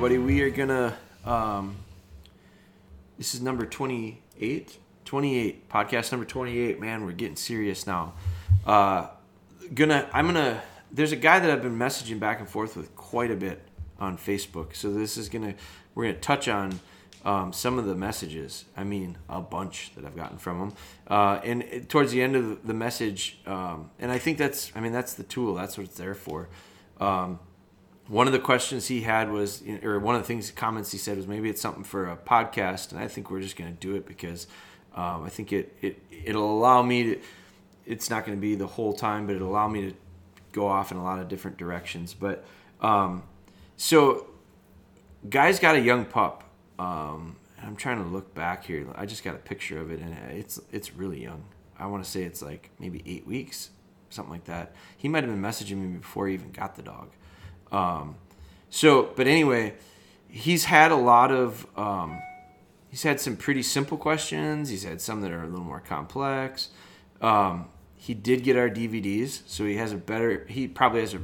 everybody. We are gonna, this is number 28? 28, podcast number 28. Man, we're getting serious now. There's a guy that I've been messaging back and forth with quite a bit on Facebook. So we're gonna touch on some of the messages. I mean, a bunch that I've gotten from him. And towards the end of the message, and I think that's the tool. That's what it's there for. One of the questions he had was, or one of the comments he said was, maybe it's something for a podcast. And I think we're just going to do it because I think it'll allow me to. It's not going to be the whole time, but it'll allow me to go off in a lot of different directions. But so, guy's got a young pup. I'm trying to look back here. I just got a picture of it, and it's really young. I want to say it's like maybe 8 weeks, something like that. He might have been messaging me before he even got the dog. But anyway, he's had a lot of, he's had some pretty simple questions. He's had some that are a little more complex. He did get our DVDs, so he probably has a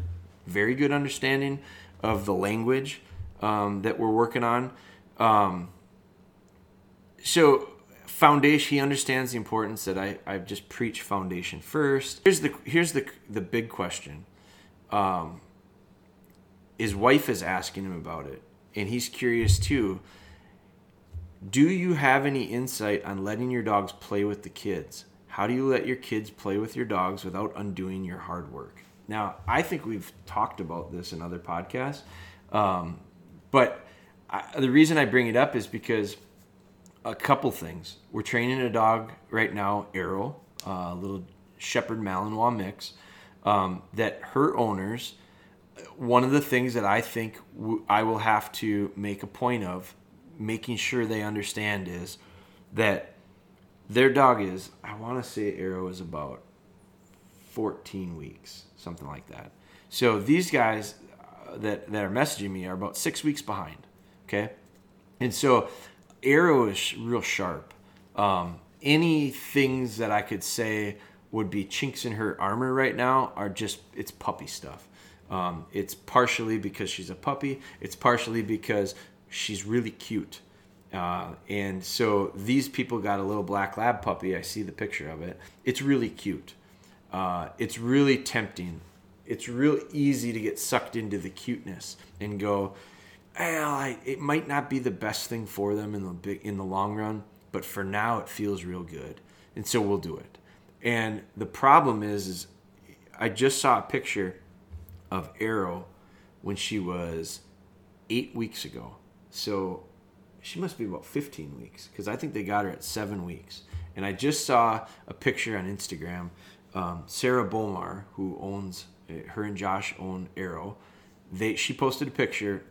very good understanding of the language, that we're working on. So foundation, he understands the importance that I just preach foundation first. Here's the big question. His wife is asking him about it, and he's curious too. Do you have any insight on letting your dogs play with the kids? How do you let your kids play with your dogs without undoing your hard work? Now, I think we've talked about this in other podcasts, but the reason I bring it up is because a couple things. We're training a dog right now, Arrow, a little Shepherd Malinois mix, that her owners... One of the things that I think I will have to make a point of making sure they understand is that their dog is, I want to say Arrow is about 14 weeks, something like that. So these guys that are messaging me are about 6 weeks behind, okay? And so Arrow is real sharp. Any things that I could say would be chinks in her armor right now are just, it's puppy stuff. It's partially because she's a puppy. It's partially because she's really cute. And so these people got a little black lab puppy. I see the picture of it. It's really cute. It's really tempting. It's real easy to get sucked into the cuteness and go, it might not be the best thing for them in the long run, but for now it feels real good. And so we'll do it. And the problem is I just saw a picture of Arrow when she was 8 weeks ago. So she must be about 15 weeks because I think they got her at 7 weeks. And I just saw a picture on Instagram. Sarah Bomar, who owns, her and Josh own Arrow, she posted a picture.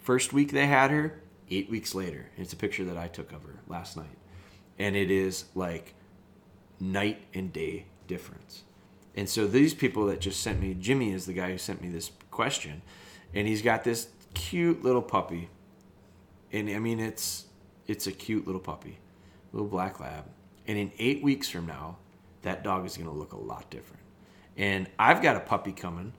First week they had her, 8 weeks later. And it's a picture that I took of her last night. And it is like night and day difference. And so these people that just sent me, Jimmy is the guy who sent me this question, and he's got this cute little puppy. And I mean, it's a cute little puppy, little black lab. And in 8 weeks from now, that dog is going to look a lot different. And I've got a puppy coming.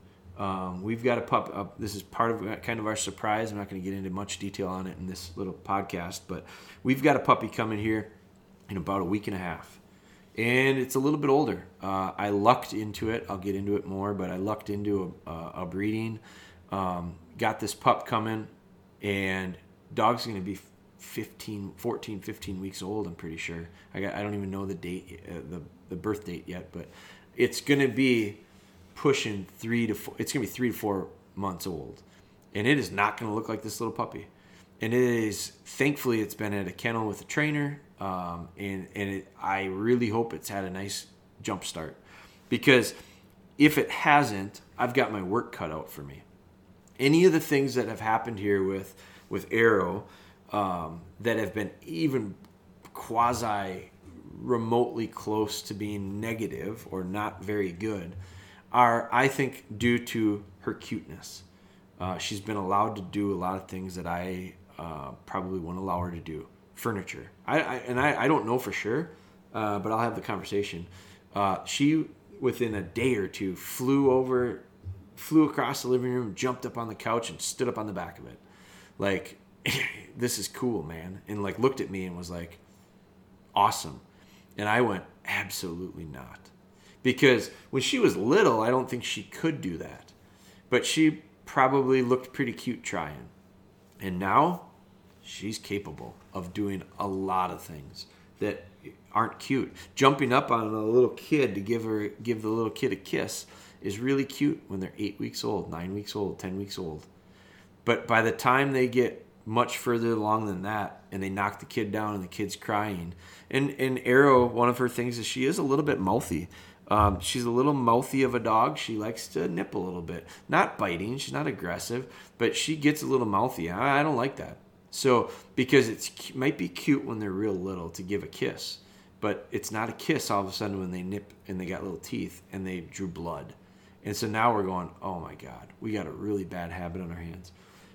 We've got a pup. This is part of kind of our surprise. I'm not going to get into much detail on it in this little podcast, but we've got a puppy coming here in about a week and a half. And it's a little bit older. I lucked into it. I'll get into it more, but I lucked into a breeding. Got this pup coming, and dog's going to be 14, 15 weeks old, I'm pretty sure. I don't even know the date, the birth date yet, but it's going to be pushing 3 to 4 months old. And it is not going to look like this little puppy. And it is, thankfully, it's been at a kennel with a trainer. I really hope it's had a nice jump start, because if it hasn't, I've got my work cut out for me. Any of the things that have happened here with Arrow that have been even quasi remotely close to being negative or not very good are, I think, due to her cuteness. She's been allowed to do a lot of things that I probably wouldn't allow her to do. Furniture. I don't know for sure, but I'll have the conversation. She, within a day or two, flew across the living room, jumped up on the couch, and stood up on the back of it. like, this is cool, man. And like looked at me and was like, awesome. And I went, absolutely not. Because when she was little, I don't think she could do that. But she probably looked pretty cute trying. And now she's capable of doing a lot of things that aren't cute. Jumping up on a little kid to give the little kid a kiss is really cute when they're 8 weeks old, 9 weeks old, 10 weeks old. But by the time they get much further along than that, and they knock the kid down and the kid's crying. And Arrow, one of her things is she is a little bit mouthy. She's a little mouthy of a dog. She likes to nip a little bit. Not biting, she's not aggressive, but she gets a little mouthy. I don't like that. So, because it might be cute when they're real little to give a kiss, but it's not a kiss all of a sudden when they nip and they got little teeth and they drew blood. And so now we're going, oh my God, we got a really bad habit on our hands.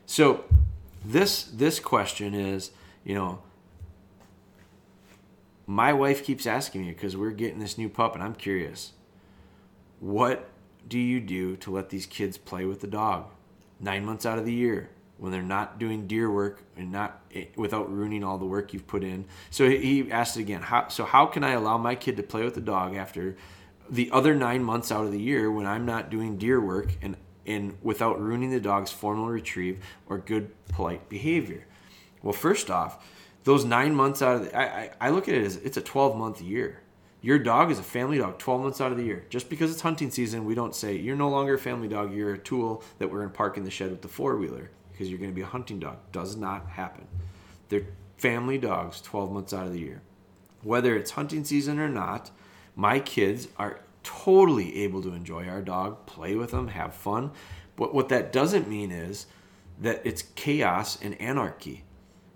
So this question is, you know, my wife keeps asking me because we're getting this new pup and I'm curious. What do you do to let these kids play with the dog 9 months out of the year when they're not doing deer work and not without ruining all the work you've put in? So he asked it again. How can I allow my kid to play with the dog after the other 9 months out of the year when I'm not doing deer work and without ruining the dog's formal retrieve or good polite behavior? Well, first off, those 9 months out of the, I look at it as it's a 12-month year. Your dog is a family dog 12 months out of the year. Just because it's hunting season, we don't say, you're no longer a family dog, you're a tool that we're in park in the shed with the four-wheeler because you're going to be a hunting dog. Does not happen. They're family dogs 12 months out of the year. Whether it's hunting season or not, my kids are totally able to enjoy our dog, play with them, have fun. But what that doesn't mean is that it's chaos and anarchy.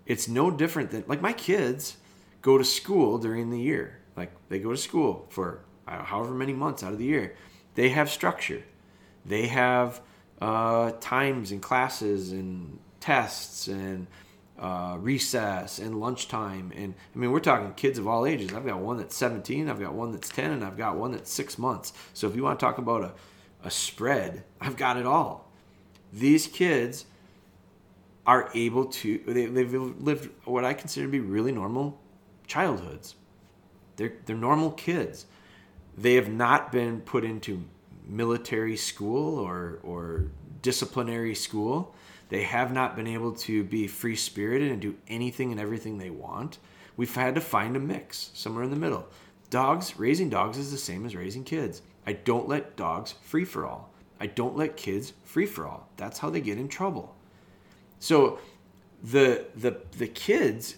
It's no different than, like, my kids go to school during the year. Like, they go to school for however many months out of the year. They have structure. They have times and classes and tests and recess and lunchtime. And, I mean, we're talking kids of all ages. I've got one that's 17, I've got one that's 10, and I've got one that's 6 months. So if you want to talk about a spread, I've got it all. These kids are able to, they've lived what I consider to be really normal childhoods. They're normal kids. They have not been put into military school or disciplinary school. They have not been able to be free-spirited and do anything and everything they want. We've had to find a mix, somewhere in the middle. Dogs, raising dogs is the same as raising kids. I don't let dogs free-for-all. I don't let kids free-for-all. That's how they get in trouble. So the kids,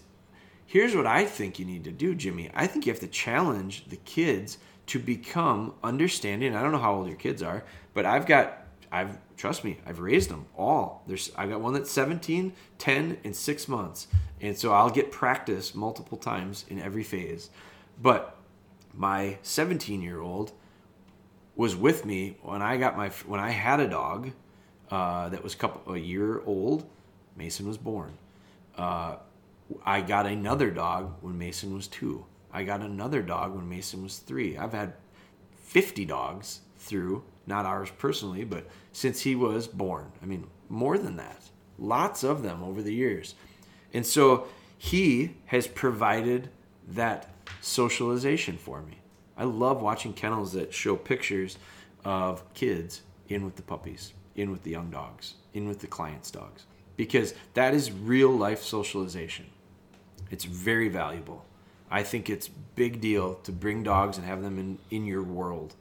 here's what I think you need to do, Jimmy. I think you have to challenge the kids to become understanding. I don't know how old your kids are, but trust me, I've raised them all. I've got one that's 17, 10, and 6 months. And so I'll get practice multiple times in every phase. But my 17-year-old was with me when I had a dog that was a year old. Mason was born. I got another dog when Mason was 2. I got another dog when Mason was 3. I've had 50 dogs through, not ours personally, but since he was born. I mean, more than that. Lots of them over the years. And so he has provided that socialization for me. I love watching kennels that show pictures of kids in with the puppies, in with the young dogs, in with the clients' dogs. Because that is real life socialization. It's very valuable. I think it's big deal to bring dogs and have them in your world,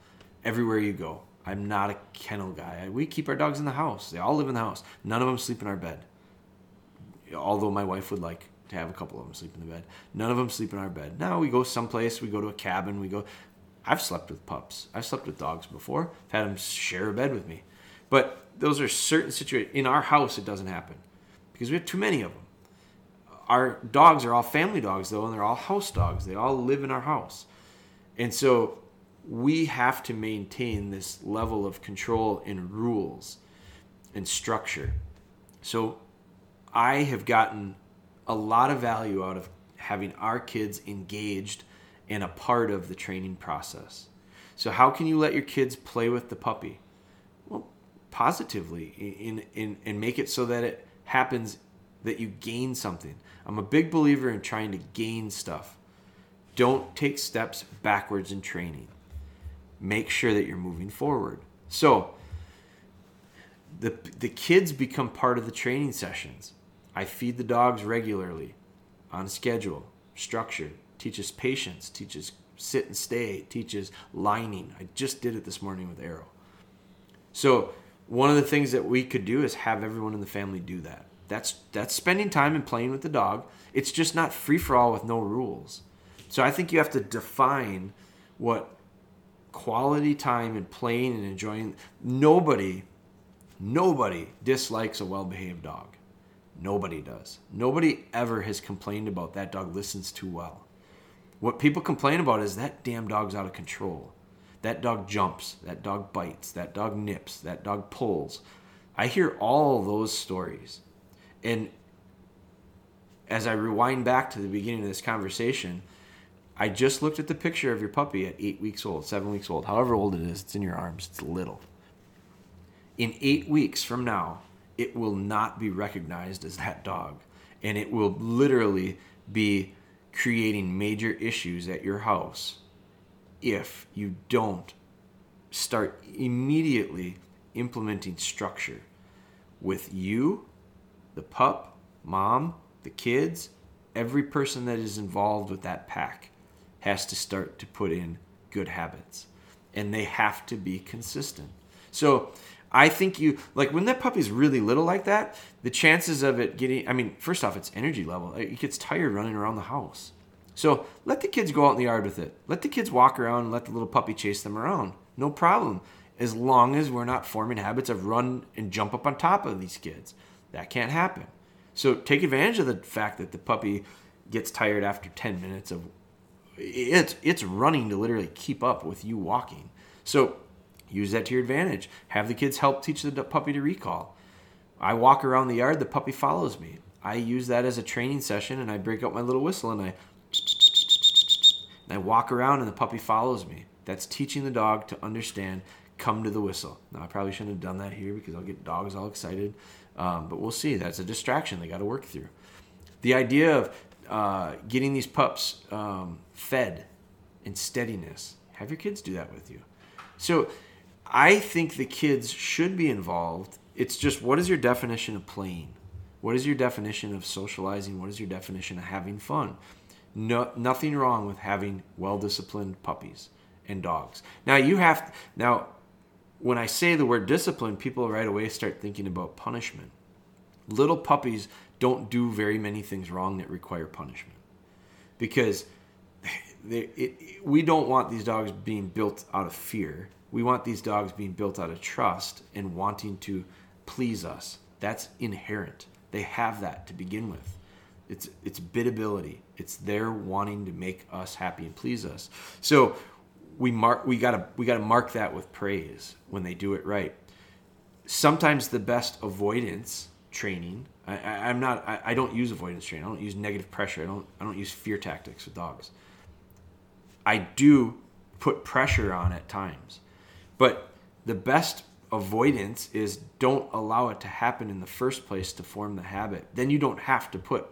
everywhere you go. I'm not a kennel guy. We keep our dogs in the house. They all live in the house. None of them sleep in our bed. Although my wife would like to have a couple of them sleep in the bed. None of them sleep in our bed. Now we go someplace. We go to a cabin. I've slept with pups. I've slept with dogs before. I've had them share a bed with me. But those are certain situations. In our house, it doesn't happen because we have too many of them. Our dogs are all family dogs, though, and they're all house dogs. They all live in our house. And so we have to maintain this level of control and rules and structure. So I have gotten a lot of value out of having our kids engaged and a part of the training process. So how can you let your kids play with the puppy? Well, positively and make it so that it happens that you gain something. I'm a big believer in trying to gain stuff. Don't take steps backwards in training. Make sure that you're moving forward. So the kids become part of the training sessions. I feed the dogs regularly, on schedule, structured, teaches patience, teaches sit and stay, teaches lining. I just did it this morning with Arrow. So one of the things that we could do is have everyone in the family do that. That's spending time and playing with the dog. It's just not free-for-all with no rules. So I think you have to define what quality time and playing and enjoying. Nobody dislikes a well-behaved dog. Nobody does. Nobody ever has complained about that dog listens too well. What people complain about is that damn dog's out of control. That dog jumps. That dog bites. That dog nips. That dog pulls. I hear all those stories. And as I rewind back to the beginning of this conversation, I just looked at the picture of your puppy at 8 weeks old, 7 weeks old, however old it is, it's in your arms, it's little. In 8 weeks from now, it will not be recognized as that dog. And it will literally be creating major issues at your house if you don't start immediately implementing structure with you, the pup, mom, the kids. Every person that is involved with that pack has to start to put in good habits, and they have to be consistent. So I think when that puppy's really little like that, the chances of it first off, it's energy level. It gets tired running around the house. So let the kids go out in the yard with it. Let the kids walk around and let the little puppy chase them around. No problem, as long as we're not forming habits of run and jump up on top of these kids. That can't happen. So take advantage of the fact that the puppy gets tired after 10 minutes of it's running to literally keep up with you walking. So use that to your advantage. Have the kids help teach the puppy to recall. I walk around the yard, the puppy follows me. I use that as a training session, and I break out my little whistle and I walk around and the puppy follows me. That's teaching the dog to understand, come to the whistle. Now, I probably shouldn't have done that here because I'll get dogs all excited. But we'll see. That's a distraction they got to work through. The idea of getting these pups fed and steadiness. Have your kids do that with you. So I think the kids should be involved. It's just, what is your definition of playing? What is your definition of socializing? What is your definition of having fun? No, nothing wrong with having well-disciplined puppies and dogs. When I say the word discipline, people right away start thinking about punishment. Little puppies don't do very many things wrong that require punishment, because we don't want these dogs being built out of fear. We want these dogs being built out of trust and wanting to please us. That's inherent. They have that to begin with. It's biddability. It's their wanting to make us happy and please us. So we gotta mark that with praise when they do it right. Sometimes the best avoidance training. I don't use avoidance training. I don't use negative pressure. I don't use fear tactics with dogs. I do put pressure on at times, but the best avoidance is don't allow it to happen in the first place to form the habit. Then you don't have to put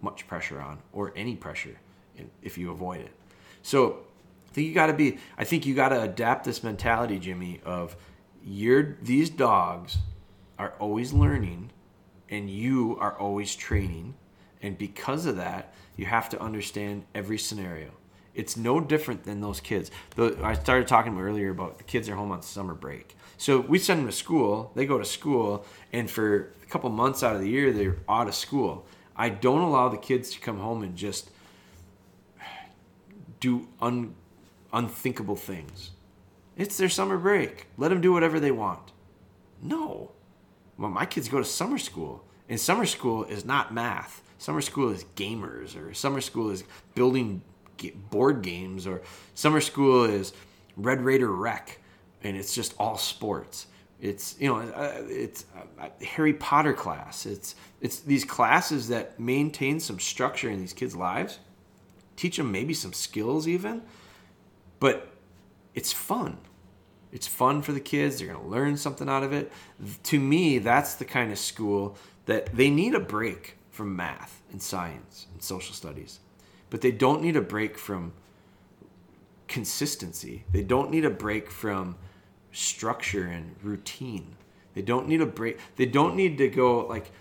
much pressure on or any pressure if you avoid it. So I think you got to adapt this mentality, Jimmy, of these dogs are always learning and you are always training. And because of that, you have to understand every scenario. It's no different than those kids. I started talking earlier about the kids are home on summer break. So we send them to school. They go to school. And for a couple months out of the year, they're out of school. I don't allow the kids to come home and just do unthinkable things. It's their summer break. Let them do whatever they want. No. Well, my kids go to summer school, and summer school is not math. Summer school is gamers, or summer school is building board games, or summer school is Red Raider Rec., and it's just all sports. It's Harry Potter class. It's these classes that maintain some structure in these kids' lives, teach them maybe some skills even. But it's fun. It's fun for the kids. They're going to learn something out of it. To me, that's the kind of school that they need a break from math and science and social studies. But they don't need a break from consistency. They don't need a break from structure and routine. They don't need a break. They don't need to go like,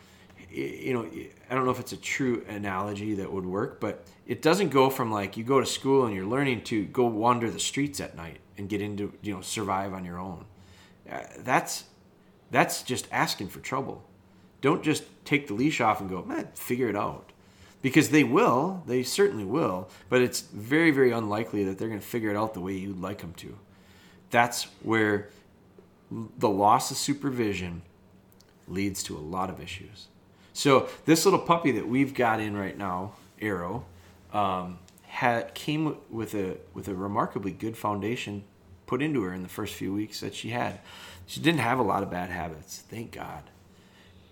you know, I don't know if it's a true analogy that would work, but it doesn't go from like you go to school and you're learning to go wander the streets at night and get into, you know, survive on your own. That's just asking for trouble. Don't just take the leash off and go, man, figure it out. Because they will, they certainly will, but it's very, very unlikely that they're going to figure it out the way you'd like them to. That's where the loss of supervision leads to a lot of issues. So this little puppy that we've got in right now, Arrow, came with a remarkably good foundation put into her in the first few weeks that she had. She didn't have a lot of bad habits, thank God.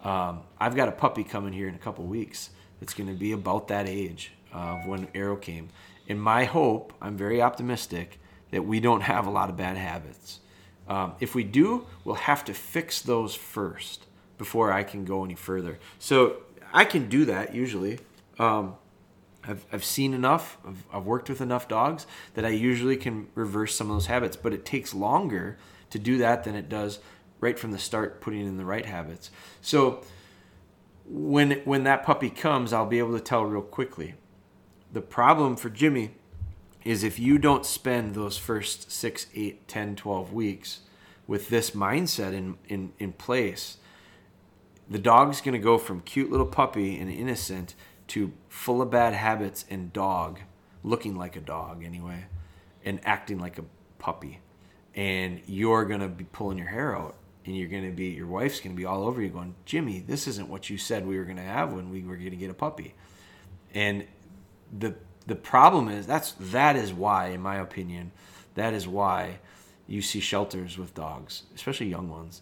I've got a puppy coming here in a couple weeks. It's going to be about that age of when Arrow came. And my hope, I'm very optimistic, that we don't have a lot of bad habits. If we do, we'll have to fix those first before I can go any further. So I can do that usually. I've seen enough, I've worked with enough dogs that I usually can reverse some of those habits. But it takes longer to do that than it does right from the start putting in the right habits. So when that puppy comes, I'll be able to tell real quickly. The problem for Jimmy is if you don't spend those first 6, 8, 10, 12 weeks with this mindset in place, the dog's going to go from cute little puppy and innocent to full of bad habits and dog, looking like a dog anyway, and acting like a puppy. And you're going to be pulling your hair out. And your wife's going to be all over you going, Jimmy, this isn't what you said we were going to have when we were going to get a puppy. And the problem is, that is why, in my opinion, that is why you see shelters with dogs, especially young ones.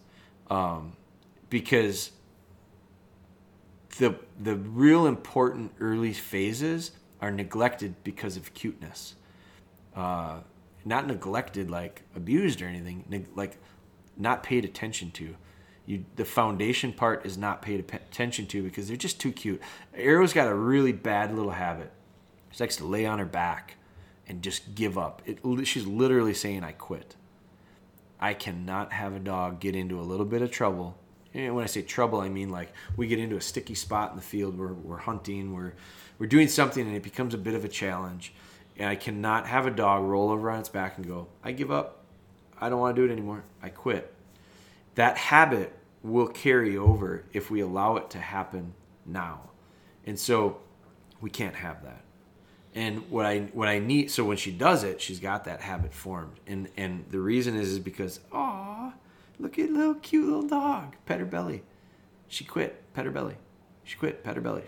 Because the real important early phases are neglected because of cuteness. Not neglected like abused or anything, like not paid attention to. The foundation part is not paid attention to because they're just too cute. Arrow's got a really bad little habit. She likes to lay on her back and just give up. She's literally saying, I quit. I cannot have a dog get into a little bit of trouble. And when I say trouble, I mean like we get into a sticky spot in the field where we're hunting, we're doing something, and it becomes a bit of a challenge. And I cannot have a dog roll over on its back and go, I give up. I don't want to do it anymore. I quit. That habit will carry over if we allow it to happen now. And so we can't have that. And what I need, so when she does it, she's got that habit formed. And the reason is because, aw, look at little cute little dog, pet her belly. She quit, pet her belly. She quit, pet her belly.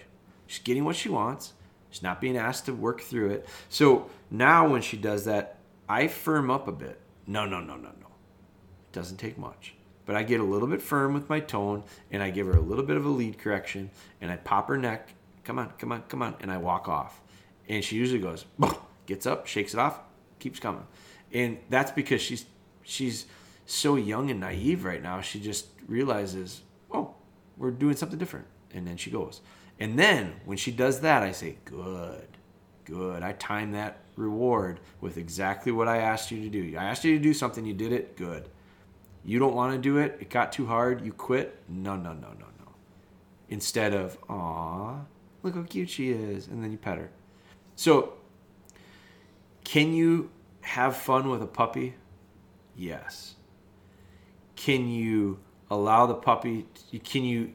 She's getting what she wants. She's not being asked to work through it. So now when she does that, I firm up a bit. No. It doesn't take much. But I get a little bit firm with my tone, and I give her a little bit of a lead correction, and I pop her neck. Come on. And I walk off. And she usually goes, gets up, shakes it off, keeps coming. And that's because she's so young and naive right now. She just realizes, oh, we're doing something different. And then she goes. And then when she does that, I say, good. I time that reward with exactly what I asked you to do. I asked you to do something, you did it, good. You don't want to do it, it got too hard, you quit, no. Instead of, aw, look how cute she is, and then you pet her. So, can you have fun with a puppy? Yes. Can you allow the puppy, can you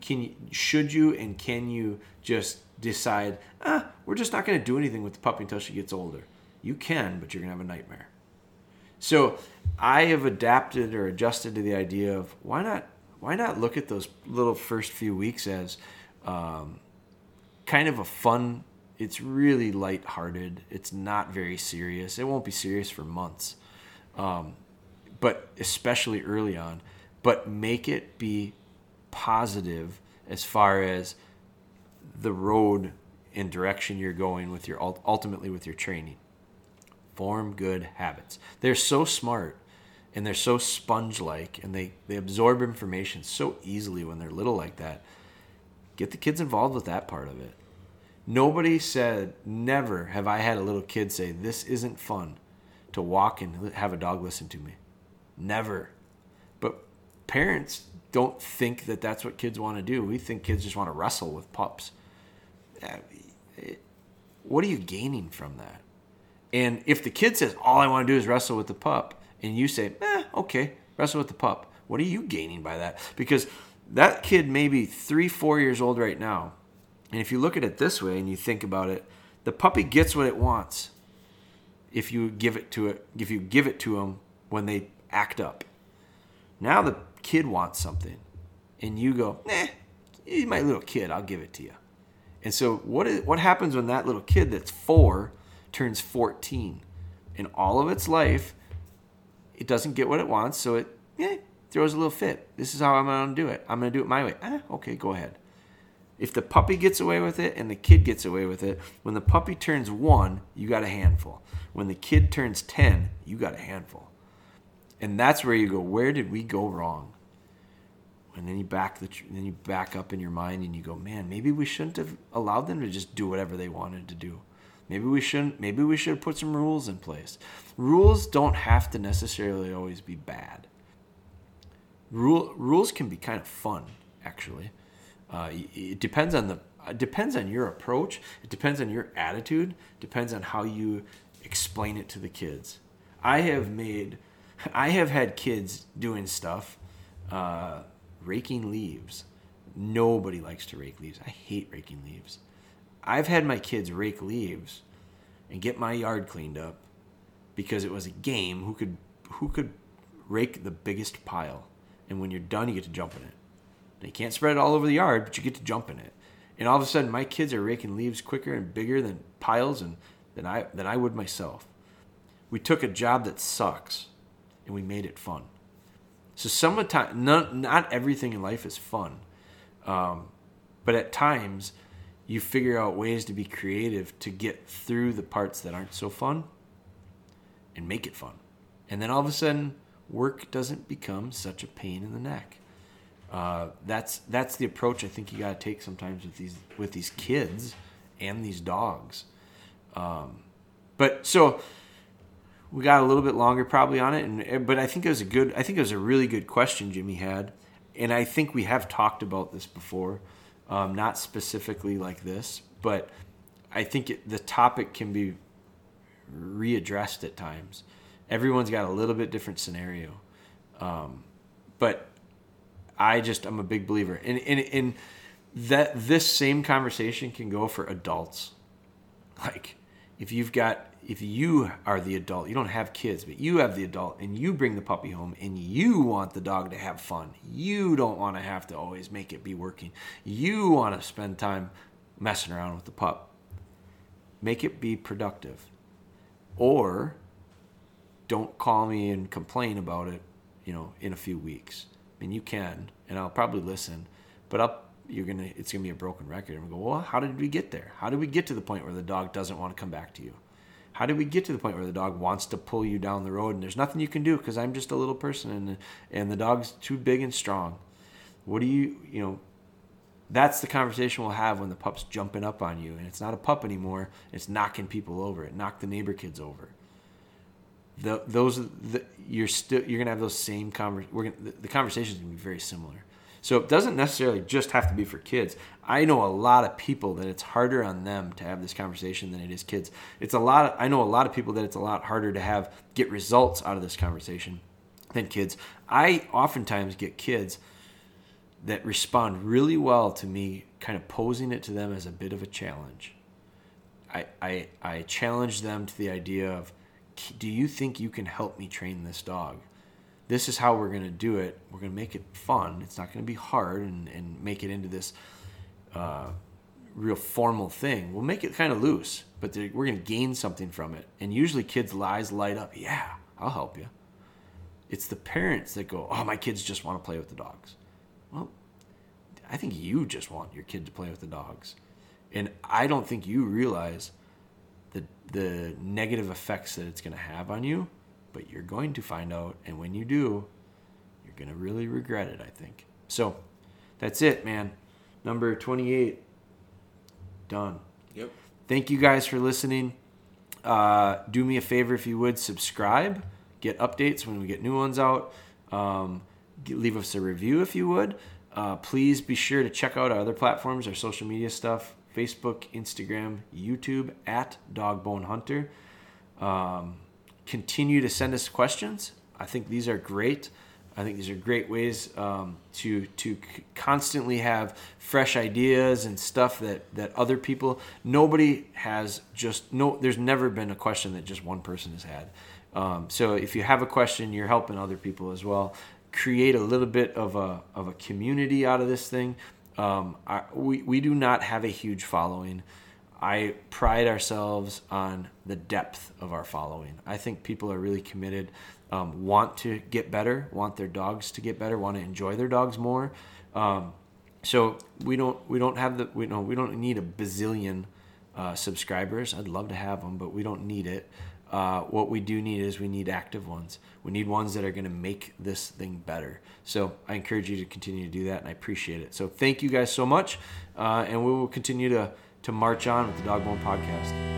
just decide, we're just not going to do anything with the puppy until she gets older? You can, but you're going to have a nightmare. So I have adapted or adjusted to the idea of why not look at those little first few weeks as kind of a fun, it's really lighthearted. It's not very serious. It won't be serious for months, but especially early on. But make it be positive as far as the road and direction you're going with ultimately with your training. Form good habits. They're so smart and they're so sponge-like, and they absorb information so easily when they're little like that. Get the kids involved with that part of it. Nobody said, never have I had a little kid say, this isn't fun to walk and have a dog listen to me. Never. But parents don't think that that's what kids want to do. We think kids just want to wrestle with pups. What are you gaining from that? And if the kid says, all I want to do is wrestle with the pup, and you say, okay, wrestle with the pup, what are you gaining by that? Because that kid may be 3-4 years old right now, and if you look at it this way and you think about it, the puppy gets what it wants if you give it to it, if you give it to them when they act up. Now the kid wants something, and you go, he's my little kid, I'll give it to you. And so what happens when that little kid that's 4 turns 14? In all of its life, it doesn't get what it wants, so it throws a little fit. This is how I'm going to do it. I'm going to do it my way. Okay, go ahead. If the puppy gets away with it and the kid gets away with it, when the puppy turns 1, you got a handful. When the kid turns 10, you got a handful. And that's where you go, where did we go wrong? And then you back up in your mind and you go, man, maybe we shouldn't have allowed them to just do whatever they wanted to do. Maybe we should have put some rules in place. Rules don't have to necessarily always be bad. Rules can be kind of fun, actually. It depends on your approach. It depends on your attitude. It depends on how you explain it to the kids. I have had kids doing stuff, raking leaves. Nobody likes to rake leaves. I hate raking leaves. I've had my kids rake leaves and get my yard cleaned up because it was a game who could rake the biggest pile. And when you're done, you get to jump in it. Now, you can't spread it all over the yard, but you get to jump in it. And all of a sudden, my kids are raking leaves quicker and bigger than piles and than I would myself. We took a job that sucks, and we made it fun. So sometimes, not everything in life is fun. But at times, you figure out ways to be creative to get through the parts that aren't so fun and make it fun. And then all of a sudden, work doesn't become such a pain in the neck. That's the approach I think you got to take sometimes with these kids and these dogs. But so we got a little bit longer probably on it, but I think it was a really good question Jimmy had, and I think we have talked about this before, not specifically like this, but I think the topic can be readdressed at times. Everyone's got a little bit different scenario, but I'm a big believer in that. This same conversation can go for adults. Like if you are the adult, you don't have kids, but you have the adult, and you bring the puppy home, and you want the dog to have fun. You don't want to have to always make it be working. You want to spend time messing around with the pup. Make it be productive, or don't call me and complain about it, in a few weeks. I mean, you can, and I'll probably listen, but it's gonna be a broken record. And we go, well, how did we get there? How did we get to the point where the dog doesn't want to come back to you? How did we get to the point where the dog wants to pull you down the road and there's nothing you can do because I'm just a little person and the dog's too big and strong? That's the conversation we'll have when the pup's jumping up on you and it's not a pup anymore. It's knocking people over. It knocked the neighbor kids over. You're gonna have those same the conversation's gonna be very similar. So it doesn't necessarily just have to be for kids. I know a lot of people that it's harder on them to have this conversation than it is kids. I know a lot of people that it's a lot harder to get results out of this conversation than kids. I oftentimes get kids that respond really well to me kind of posing it to them as a bit of a challenge. I challenge them to the idea of, do you think you can help me train this dog? This is how we're going to do it. We're going to make it fun. It's not going to be hard and make it into this real formal thing. We'll make it kind of loose, but we're going to gain something from it. And usually kids' eyes light up. Yeah, I'll help you. It's the parents that go, oh, my kids just want to play with the dogs. Well, I think you just want your kid to play with the dogs. And I don't think you realize the negative effects that it's going to have on you, but you're going to find out, and when you do, you're going to really regret it, I think. So that's it, man. number 28 done. Yep. Thank you guys for listening. Do me a favor if you would, subscribe, get updates when we get new ones out. Leave us a review if you would. Please be sure to check out our other platforms, our social media stuff, Facebook, Instagram, YouTube, at DogBoneHunter. Continue to send us questions. I think these are great. I think these are great ways to constantly have fresh ideas and stuff that other people, nobody has just, no, there's never been a question that just one person has had. So if you have a question, you're helping other people as well. Create a little bit of a community out of this thing. We do not have a huge following. I pride ourselves on the depth of our following. I think people are really committed, want to get better, want their dogs to get better, want to enjoy their dogs more. So we don't need a bazillion subscribers. I'd love to have them, but we don't need it. What we do need is we need active ones. We need ones that are going to make this thing better. So I encourage you to continue to do that, and I appreciate it. So thank you guys so much, and we will continue to march on with the Dogbone Podcast.